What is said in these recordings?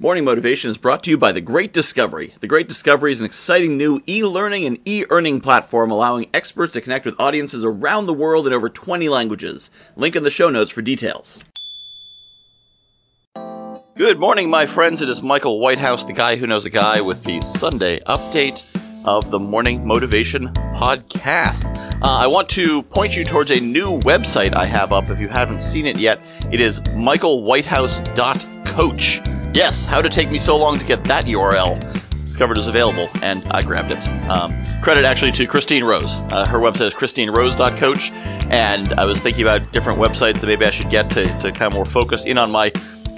Morning Motivation is brought to you by The Great Discovery. The Great Discovery is an exciting new e-learning and e-earning platform allowing experts to connect with audiences around the world in over 20 languages. Link in the show notes for details. Good morning, my friends. It is Michael Whitehouse, the guy who knows a guy, with the Sunday update of the Morning Motivation podcast. I want to point you towards a new website I have up. If you haven't seen it yet, it is michaelwhitehouse.coach. Yes, how to take me so long to get that URL discovered is available, and I grabbed it. Credit actually to Christine Rose. Her website is christinerose.coach, and I was thinking about different websites that maybe I should get to kind of more focus in on my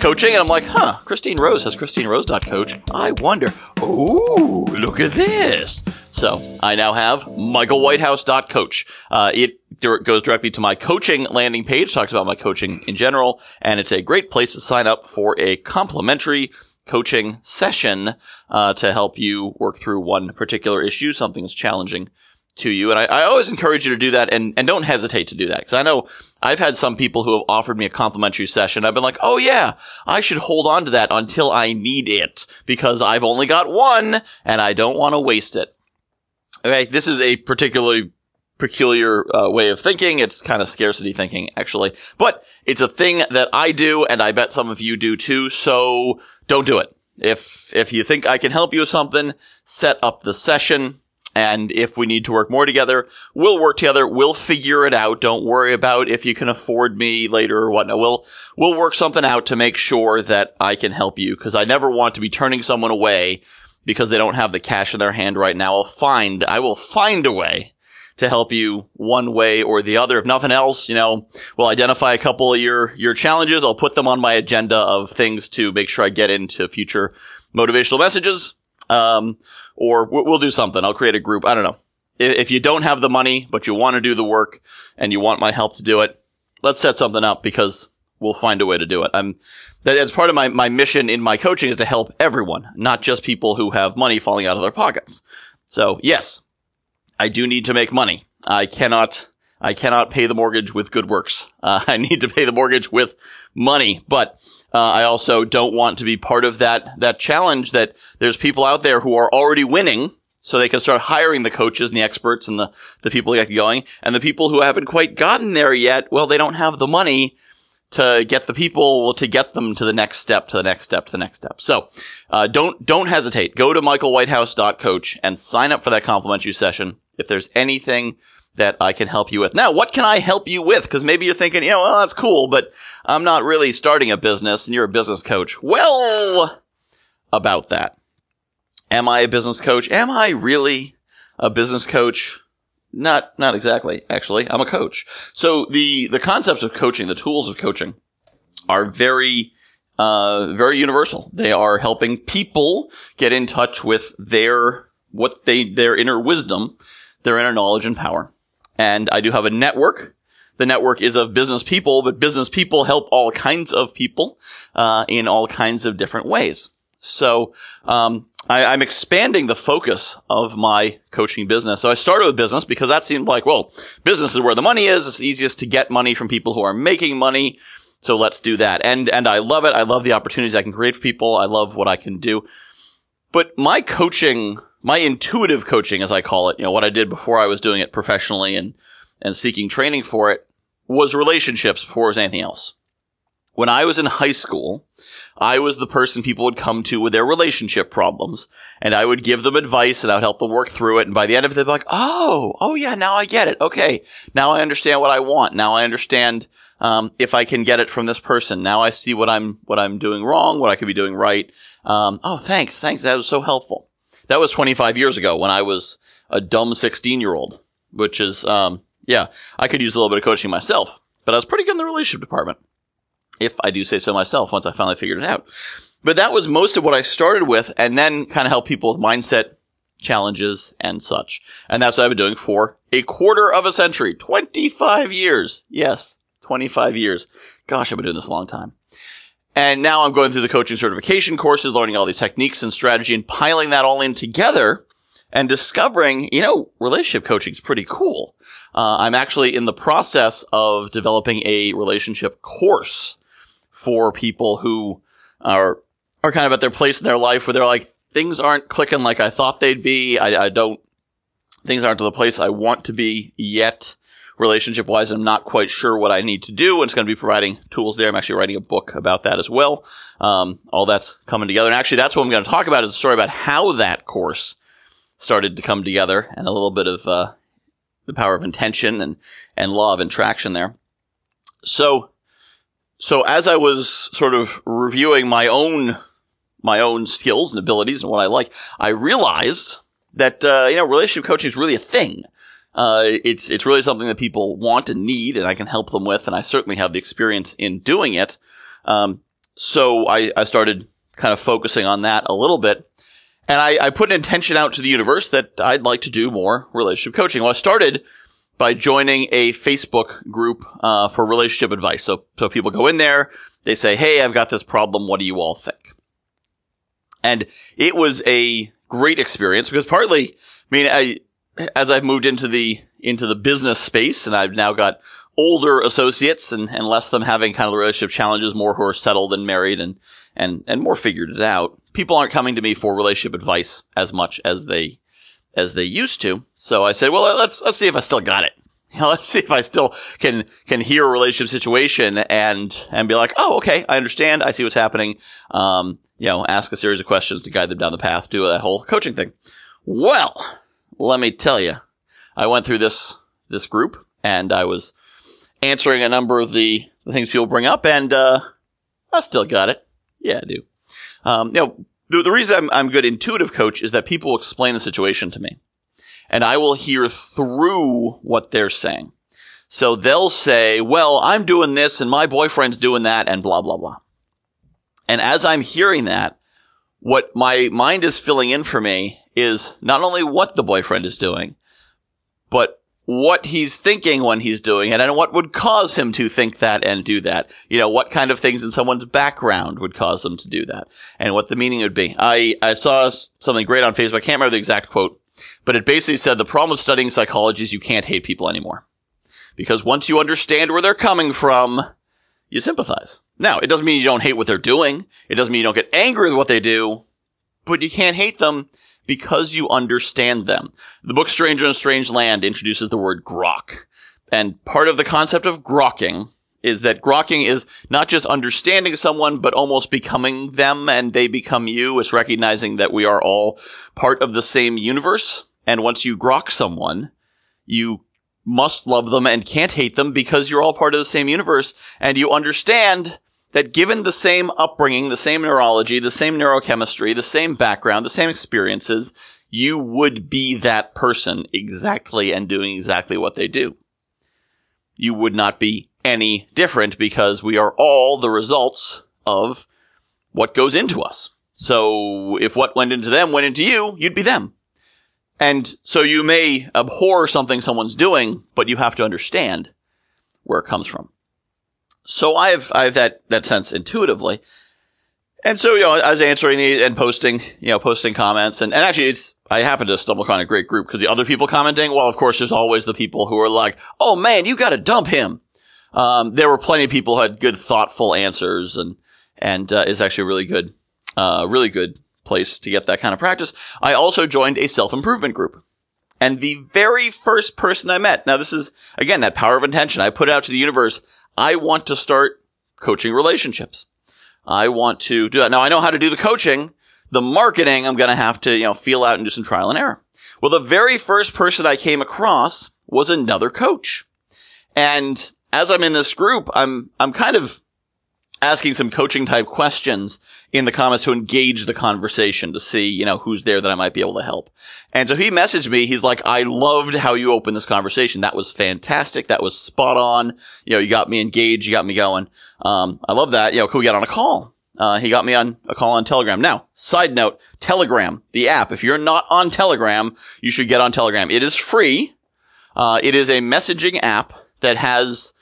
coaching, and I'm like, Christine Rose has christinerose.coach. I wonder, ooh, look at this. So I now have michaelwhitehouse.coach. It goes directly to my coaching landing page, talks about my coaching in general, and it's a great place to sign up for a complimentary coaching session to help you work through one particular issue, something that's challenging to you. And I always encourage you to do that, and don't hesitate to do that, because I know I've had some people who have offered me a complimentary session. I've been like, oh yeah, I should hold on to that until I need it, because I've only got one and I don't want to waste it. Okay, this is a particularly peculiar way of thinking. It's kind of scarcity thinking, actually, but it's a thing that I do, and I bet some of you do too, so don't do it. If you think I can help you with something, set up the session. And if we need to work more together, we'll work together. We'll figure it out. Don't worry about if you can afford me later or whatnot. We'll work something out to make sure that I can help you, because I never want to be turning someone away because they don't have the cash in their hand right now. I will find a way to help you one way or the other. If nothing else, we'll identify a couple of your challenges. I'll put them on my agenda of things to make sure I get into future motivational messages. Or we'll do something. I'll create a group. I don't know. If you don't have the money, but you want to do the work and you want my help to do it, let's set something up, because we'll find a way to do it. That's part of my mission in my coaching, is to help everyone, not just people who have money falling out of their pockets. So yes, I do need to make money. I cannot pay the mortgage with good works. I need to pay the mortgage with money, but I also don't want to be part of that challenge that there's people out there who are already winning, so they can start hiring the coaches and the experts and the people who get going, and the people who haven't quite gotten there yet, well, they don't have the money to get the people to get them to the next step, to the next step, to the next step. So don't hesitate. Go to michaelwhitehouse.coach and sign up for that complimentary session if there's anything that I can help you with. Now, what can I help you with? Because maybe you're thinking, well, that's cool, but I'm not really starting a business, and you're a business coach. Well, about that. Am I a business coach? Am I really a business coach? Not exactly, actually. I'm a coach. So the concepts of coaching, the tools of coaching, are very, very universal. They are helping people get in touch with their inner wisdom, their inner knowledge and power. And I do have a network. The network is of business people, but business people help all kinds of people in all kinds of different ways. So I'm expanding the focus of my coaching business. So I started with business because that seemed like, business is where the money is. It's easiest to get money from people who are making money. So let's do that. And I love it. I love the opportunities I can create for people. I love what I can do. But my coaching, my intuitive coaching, as I call it, what I did before I was doing it professionally and seeking training for it, was relationships before it was anything else. When I was in high school, I was the person people would come to with their relationship problems, and I would give them advice, and I would help them work through it, and by the end of it, they'd be like, oh yeah, now I get it. Okay, now I understand what I want. Now I understand if I can get it from this person. Now I see what I'm doing wrong, what I could be doing right. Thanks, that was so helpful. That was 25 years ago when I was a dumb 16-year-old, which is, I could use a little bit of coaching myself, but I was pretty good in the relationship department, if I do say so myself, once I finally figured it out. But that was most of what I started with, and then kind of help people with mindset challenges and such. And that's what I've been doing for a quarter of a century, 25 years. Yes, 25 years. Gosh, I've been doing this a long time. And now I'm going through the coaching certification courses, learning all these techniques and strategy, and piling that all in together and discovering, relationship coaching is pretty cool. I'm actually in the process of developing a relationship course for people who are are kind of at their place in their life where they're like, things aren't clicking like I thought they'd be. Things aren't to the place I want to be yet. Relationship-wise, I'm not quite sure what I need to do, and it's going to be providing tools there. I'm actually writing a book about that as well. All that's coming together. And actually, that's what I'm going to talk about is a story about how that course started to come together and a little bit of the power of intention and law of attraction there. So as I was sort of reviewing my own skills and abilities and what I like, I realized that relationship coaching is really a thing. It's really something that people want and need, and I can help them with, and I certainly have the experience in doing it. So I started kind of focusing on that a little bit, and I put an intention out to the universe that I'd like to do more relationship coaching. Well, I started by joining a Facebook group for relationship advice. So people go in there, they say, hey, I've got this problem, what do you all think? And it was a great experience because partly, as I've moved into the business space, and I've now got older associates and less of them having kind of the relationship challenges, more who are settled and married and more figured it out. People aren't coming to me for relationship advice as much as they used to. So I said, well, let's see if I still got it. You know, let's see if I still can hear a relationship situation and be like, oh, okay, I understand, I see what's happening. Ask a series of questions to guide them down the path, do that whole coaching thing. Well, let me tell you, I went through this group, and I was answering a number of the things people bring up, and I still got it. Yeah, I do. The reason I'm a good intuitive coach is that people explain the situation to me, and I will hear through what they're saying. So they'll say, well, I'm doing this, and my boyfriend's doing that, and blah, blah, blah. And as I'm hearing that, what my mind is filling in for me is not only what the boyfriend is doing, but what he's thinking when he's doing it and what would cause him to think that and do that. What kind of things in someone's background would cause them to do that and what the meaning would be. I saw something great on Facebook. I can't remember the exact quote, but it basically said the problem with studying psychology is you can't hate people anymore because once you understand where they're coming from, you sympathize. Now, it doesn't mean you don't hate what they're doing. It doesn't mean you don't get angry with what they do, but you can't hate them because you understand them. The book Stranger in a Strange Land introduces the word grok. And part of the concept of grokking is that grokking is not just understanding someone, but almost becoming them and they become you. It's recognizing that we are all part of the same universe. And once you grok someone, you must love them and can't hate them because you're all part of the same universe. And you understand that given the same upbringing, the same neurology, the same neurochemistry, the same background, the same experiences, you would be that person exactly and doing exactly what they do. You would not be any different because we are all the results of what goes into us. So if what went into them went into you, you'd be them. And so you may abhor something someone's doing, but you have to understand where it comes from. So I have that sense intuitively. And so, I was answering these and posting comments. And actually, I happened to stumble upon a great group because the other people commenting, well, of course, there's always the people who are like, oh, man, you got to dump him. There were plenty of people who had good, thoughtful answers and it's actually a really good place to get that kind of practice. I also joined a self-improvement group. And the very first person I met, now this is, again, that power of intention. I put out to the universe, I want to start coaching relationships. I want to do that. Now, I know how to do the coaching. The marketing, I'm going to have to, feel out and do some trial and error. Well, the very first person I came across was another coach. And as I'm in this group, I'm kind of asking some coaching type questions in the comments to engage the conversation to see, who's there that I might be able to help. And so he messaged me. He's like, I loved how you opened this conversation. That was fantastic. That was spot on. You got me engaged. You got me going. I love that. Could we get on a call? He got me on a call on Telegram. Now, side note, Telegram, the app. If you're not on Telegram, you should get on Telegram. It is free. It is a messaging app that has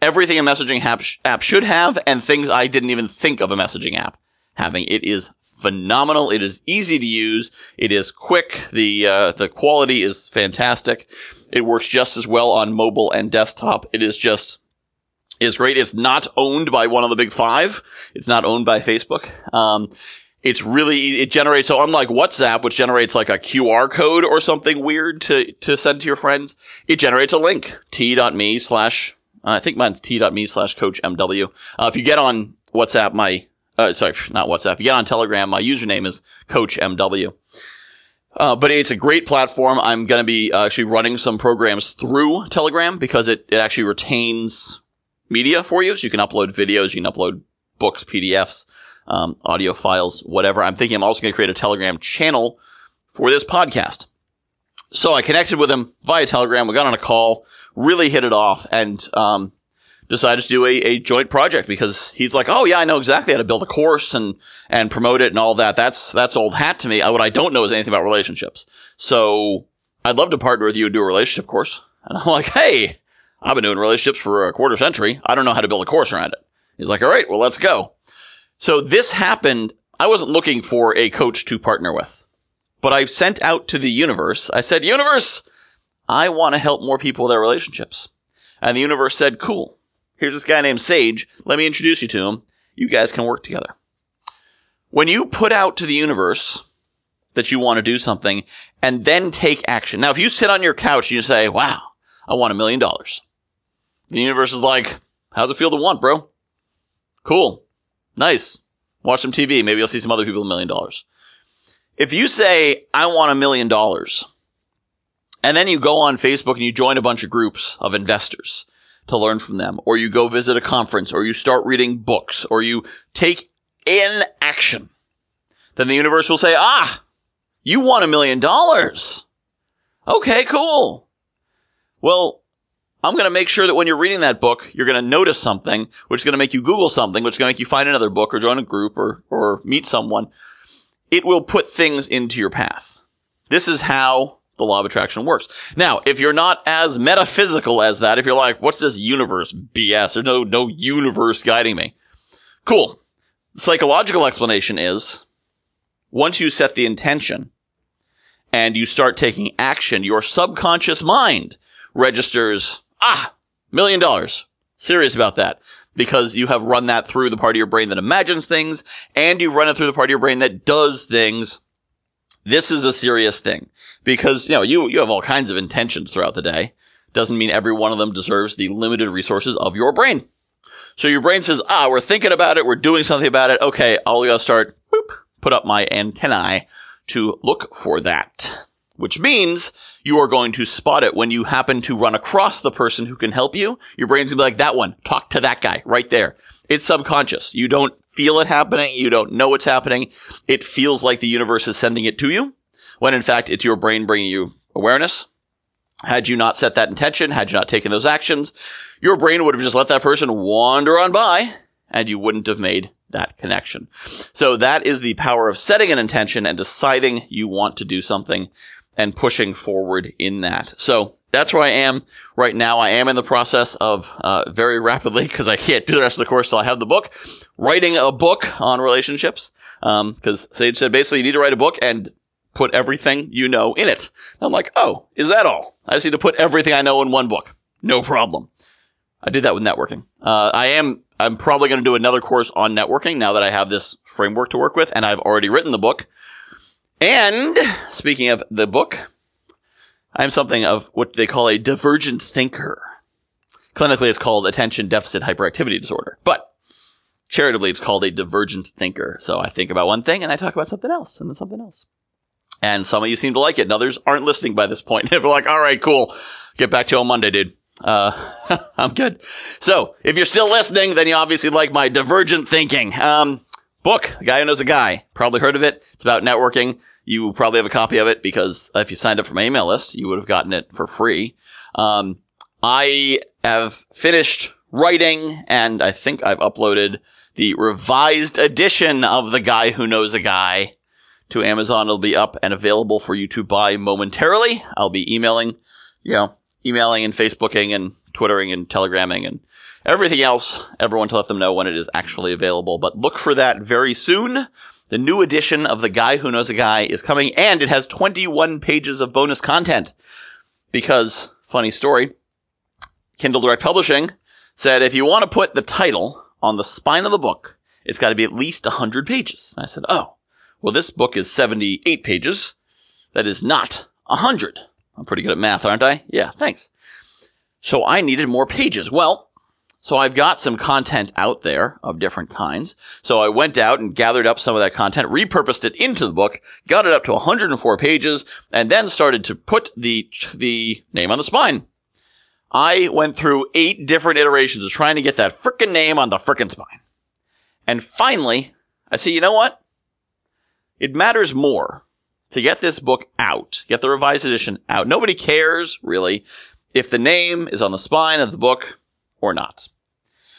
everything a messaging app should have and things I didn't even think of a messaging app having. It is phenomenal. It is easy to use. It is quick. The quality is fantastic. It works just as well on mobile and desktop. It is just, is great. It's not owned by one of the big five. It's not owned by Facebook. It's really, it generates, so unlike WhatsApp, which generates like a QR code or something weird to send to your friends, it generates a link, t.me/ I think mine's t.me/coachmw. If you get on WhatsApp, if you get on Telegram, my username is coachmw. But it's a great platform. I'm going to be actually running some programs through Telegram because it actually retains media for you. So you can upload videos, you can upload books, PDFs, audio files, whatever. I'm thinking I'm also going to create a Telegram channel for this podcast. So I connected with him via Telegram. We got on a call, really hit it off, and decided to do a joint project because he's like, oh yeah, I know exactly how to build a course and promote it and all that. That's old hat to me. What I don't know is anything about relationships. So I'd love to partner with you and do a relationship course. And I'm like, hey, I've been doing relationships for a quarter century. I don't know how to build a course around it. He's like, all right, well, let's go. So this happened. I wasn't looking for a coach to partner with, but I sent out to the universe. I said, universe, I want to help more people with their relationships. And the universe said, cool. Here's this guy named Sage. Let me introduce you to him. You guys can work together. When you put out to the universe that you want to do something and then take action. Now, if you sit on your couch and you say, wow, I want $1 million. The universe is like, how's it feel to want, bro? Cool. Nice. Watch some TV. Maybe you'll see some other people with $1 million. If you say, I want $1 million, and then you go on Facebook and you join a bunch of groups of investors to learn from them, or you go visit a conference, or you start reading books, or you take in action, then the universe will say, ah, you won $1 million. Okay, cool. Well, I'm going to make sure that when you're reading that book, you're going to notice something, which is going to make you Google something, which is going to make you find another book, or join a group, or meet someone. It will put things into your path. This is how the law of attraction works. Now, if you're not as metaphysical as that, if you're like, what's this universe BS? There's no universe guiding me. Cool. The psychological explanation is, once you set the intention and you start taking action, your subconscious mind registers, $1 million. Serious about that. Because you have run that through the part of your brain that imagines things, and you've run it through the part of your brain that does things. This is a serious thing. Because, you have all kinds of intentions throughout the day. Doesn't mean every one of them deserves the limited resources of your brain. So your brain says, we're thinking about it. We're doing something about it. Okay, I'll go start, put up my antennae to look for that. Which means you are going to spot it when you happen to run across the person who can help you. Your brain's going to be like, that one. Talk to that guy right there. It's subconscious. You don't feel it happening. You don't know it's happening. It feels like the universe is sending it to you, when in fact, it's your brain bringing you awareness. Had you not set that intention, had you not taken those actions, your brain would have just let that person wander on by, and you wouldn't have made that connection. So that is the power of setting an intention and deciding you want to do something and pushing forward in that. So that's where I am right now. I am in the process of very rapidly, because I can't do the rest of the course till I have the book, writing a book on relationships. Because Sage said, basically, you need to write a book and put everything you know in it. I'm like, oh, is that all? I just need to put everything I know in one book. No problem. I did that with networking. I'm probably going to do another course on networking now that I have this framework to work with, and I've already written the book. And speaking of the book, I'm something of what they call a divergent thinker. Clinically, it's called attention deficit hyperactivity disorder, but charitably, it's called a divergent thinker. So I think about one thing and I talk about something else and then something else. And some of you seem to like it, and others aren't listening by this point. They're like, all right, cool. Get back to you on Monday, dude. I'm good. So if you're still listening, then you obviously like my divergent thinking book, The Guy Who Knows a Guy. Probably heard of it. It's about networking. You probably have a copy of it because if you signed up for my email list, you would have gotten it for free. I have finished writing, and I think I've uploaded the revised edition of The Guy Who Knows a Guy to Amazon. It'll be up and available for you to buy momentarily. I'll be emailing and Facebooking and Twittering and Telegramming and everything else, everyone, to let them know when it is actually available. But look for that very soon. The new edition of The Guy Who Knows a Guy is coming, and it has 21 pages of bonus content. Because, funny story, Kindle Direct Publishing, said, if you want to put the title on the spine of the book, it's got to be at least 100 pages. And I said, oh, well, this book is 78 pages. That is not 100. I'm pretty good at math, aren't I? Yeah, thanks. So I needed more pages. Well, so I've got some content out there of different kinds. So I went out and gathered up some of that content, repurposed it into the book, got it up to 104 pages, and then started to put the name on the spine. I went through 8 different iterations of trying to get that frickin' name on the frickin' spine. And finally, I said, you know what? It matters more to get this book out, get the revised edition out. Nobody cares, really, if the name is on the spine of the book or not.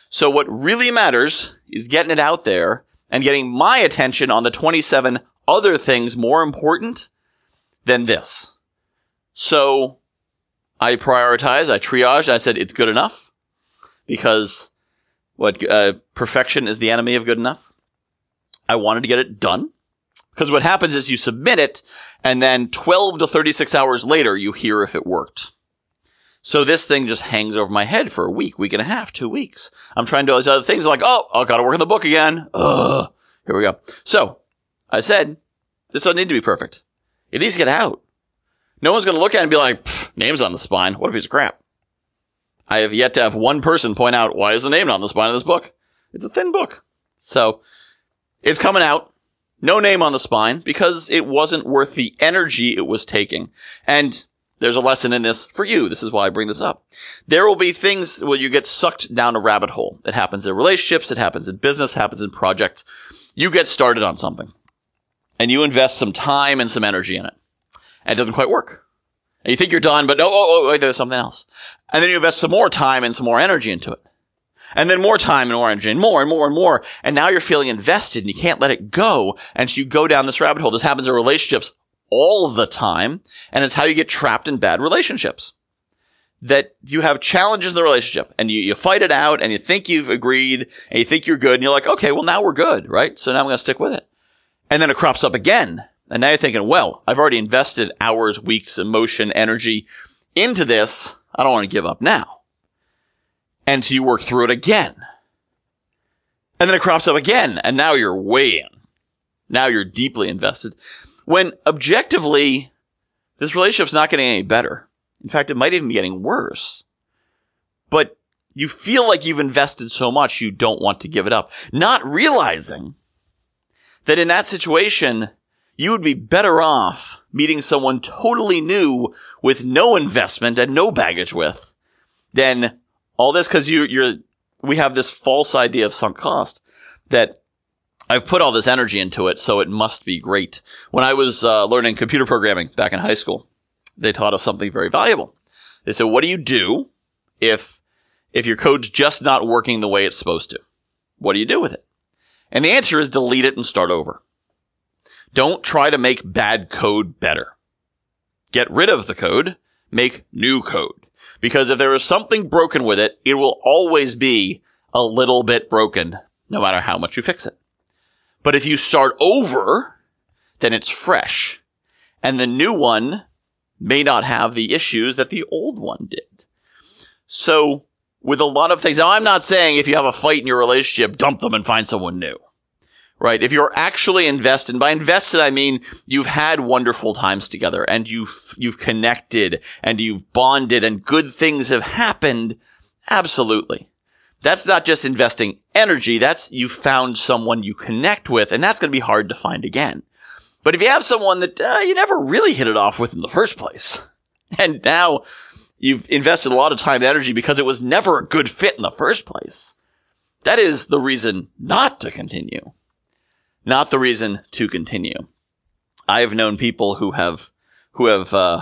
So what really matters is getting it out there and getting my attention on the 27 other things more important than this. So I prioritized, I triaged, I said it's good enough because perfection is the enemy of good enough. I wanted to get it done because what happens is you submit it and then 12 to 36 hours later you hear if it worked. So this thing just hangs over my head for a week, week and a half, 2 weeks. I'm trying to do all these other things like, oh, I've got to work on the book again. Here we go. So I said, this doesn't need to be perfect. It needs to get out. No one's going to look at it and be like, name's on the spine. What a piece of crap. I have yet to have one person point out, why is the name on the spine of this book? It's a thin book. So it's coming out. No name on the spine because it wasn't worth the energy it was taking. And there's a lesson in this for you. This is why I bring this up. There will be things where you get sucked down a rabbit hole. It happens in relationships. It happens in business. It happens in projects. You get started on something and you invest some time and some energy in it and it doesn't quite work. And you think you're done, but no, wait, there's something else. And then you invest some more time and some more energy into it. And then more time and more energy and more and more and more. And now you're feeling invested and you can't let it go. And so you go down this rabbit hole. This happens in relationships all the time, and it's how you get trapped in bad relationships. That you have challenges in the relationship, and you fight it out, and you think you've agreed, and you think you're good, and you're like, okay, well, now we're good, right? So now I'm going to stick with it. And then it crops up again, and now you're thinking, well, I've already invested hours, weeks, emotion, energy into this. I don't want to give up now. And so you work through it again. And then it crops up again, and now you're way in. Now you're deeply invested. When objectively, this relationship's not getting any better. In fact, it might even be getting worse. But you feel like you've invested so much you don't want to give it up. Not realizing that in that situation, you would be better off meeting someone totally new with no investment and no baggage with than all this because we have this false idea of sunk cost that I've put all this energy into it, so it must be great. When I was learning computer programming back in high school, they taught us something very valuable. They said, what do you do if your code's just not working the way it's supposed to? What do you do with it? And the answer is delete it and start over. Don't try to make bad code better. Get rid of the code, make new code. Because if there is something broken with it, it will always be a little bit broken, no matter how much you fix it. But if you start over, then it's fresh. And the new one may not have the issues that the old one did. So with a lot of things, now I'm not saying if you have a fight in your relationship, dump them and find someone new, right? If you're actually invested, and by invested, I mean you've had wonderful times together and you've connected and you've bonded and good things have happened. Absolutely. That's not just investing energy. That's you found someone you connect with, and that's going to be hard to find again. But if you have someone that you never really hit it off with in the first place, and now you've invested a lot of time and energy because it was never a good fit in the first place, that is the reason not to continue. Not the reason to continue. I have known people who have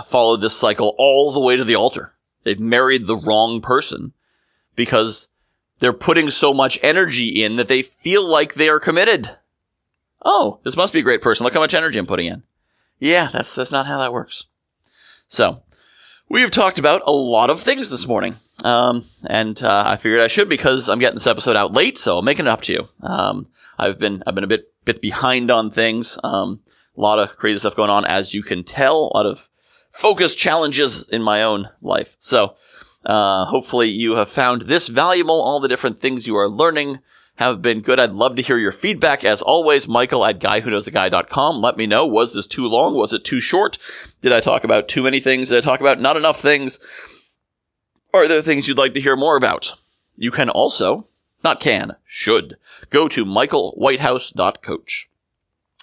followed this cycle all the way to the altar. They've married the wrong person because they're putting so much energy in that they feel like they are committed. Oh, this must be a great person. Look how much energy I'm putting in. Yeah, that's not how that works. So we've talked about a lot of things this morning. I figured I should because I'm getting this episode out late, so I'm making it up to you. I've been a bit behind on things. A lot of crazy stuff going on, as you can tell. A lot of focus challenges in my own life. So Hopefully you have found this valuable. All the different things you are learning have been good. I'd love to hear your feedback. As always, michael@guywhoknowsaguy.com. Let me know. Was this too long? Was it too short? Did I talk about too many things? Did I talk about not enough things? Are there things you'd like to hear more about? You can also, should, go to michaelwhitehouse.coach.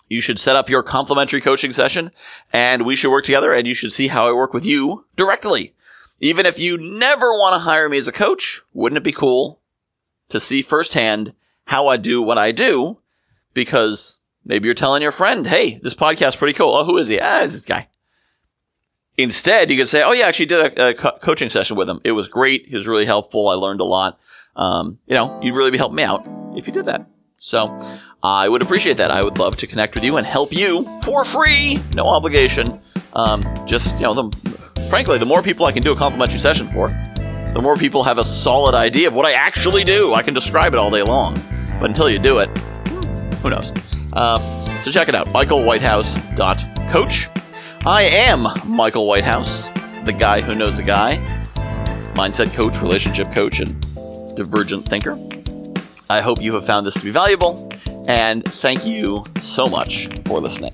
You should set up your complimentary coaching session, and we should work together, and you should see how I work with you directly. Even if you never want to hire me as a coach, wouldn't it be cool to see firsthand how I do what I do? Because maybe you're telling your friend, hey, this podcast's pretty cool. Oh, who is he? Ah, it's this guy. Instead, you could say, oh, yeah, I actually did a coaching session with him. It was great. He was really helpful. I learned a lot. You'd really be helping me out if you did that. So I would appreciate that. I would love to connect with you and help you for free. No obligation. Frankly, the more people I can do a complimentary session for, the more people have a solid idea of what I actually do. I can describe it all day long, but until you do it, who knows? So check it out. michaelwhitehouse.coach. I am Michael Whitehouse, the guy who knows a guy, mindset coach, relationship coach, and divergent thinker. I hope you have found this to be valuable, and thank you so much for listening.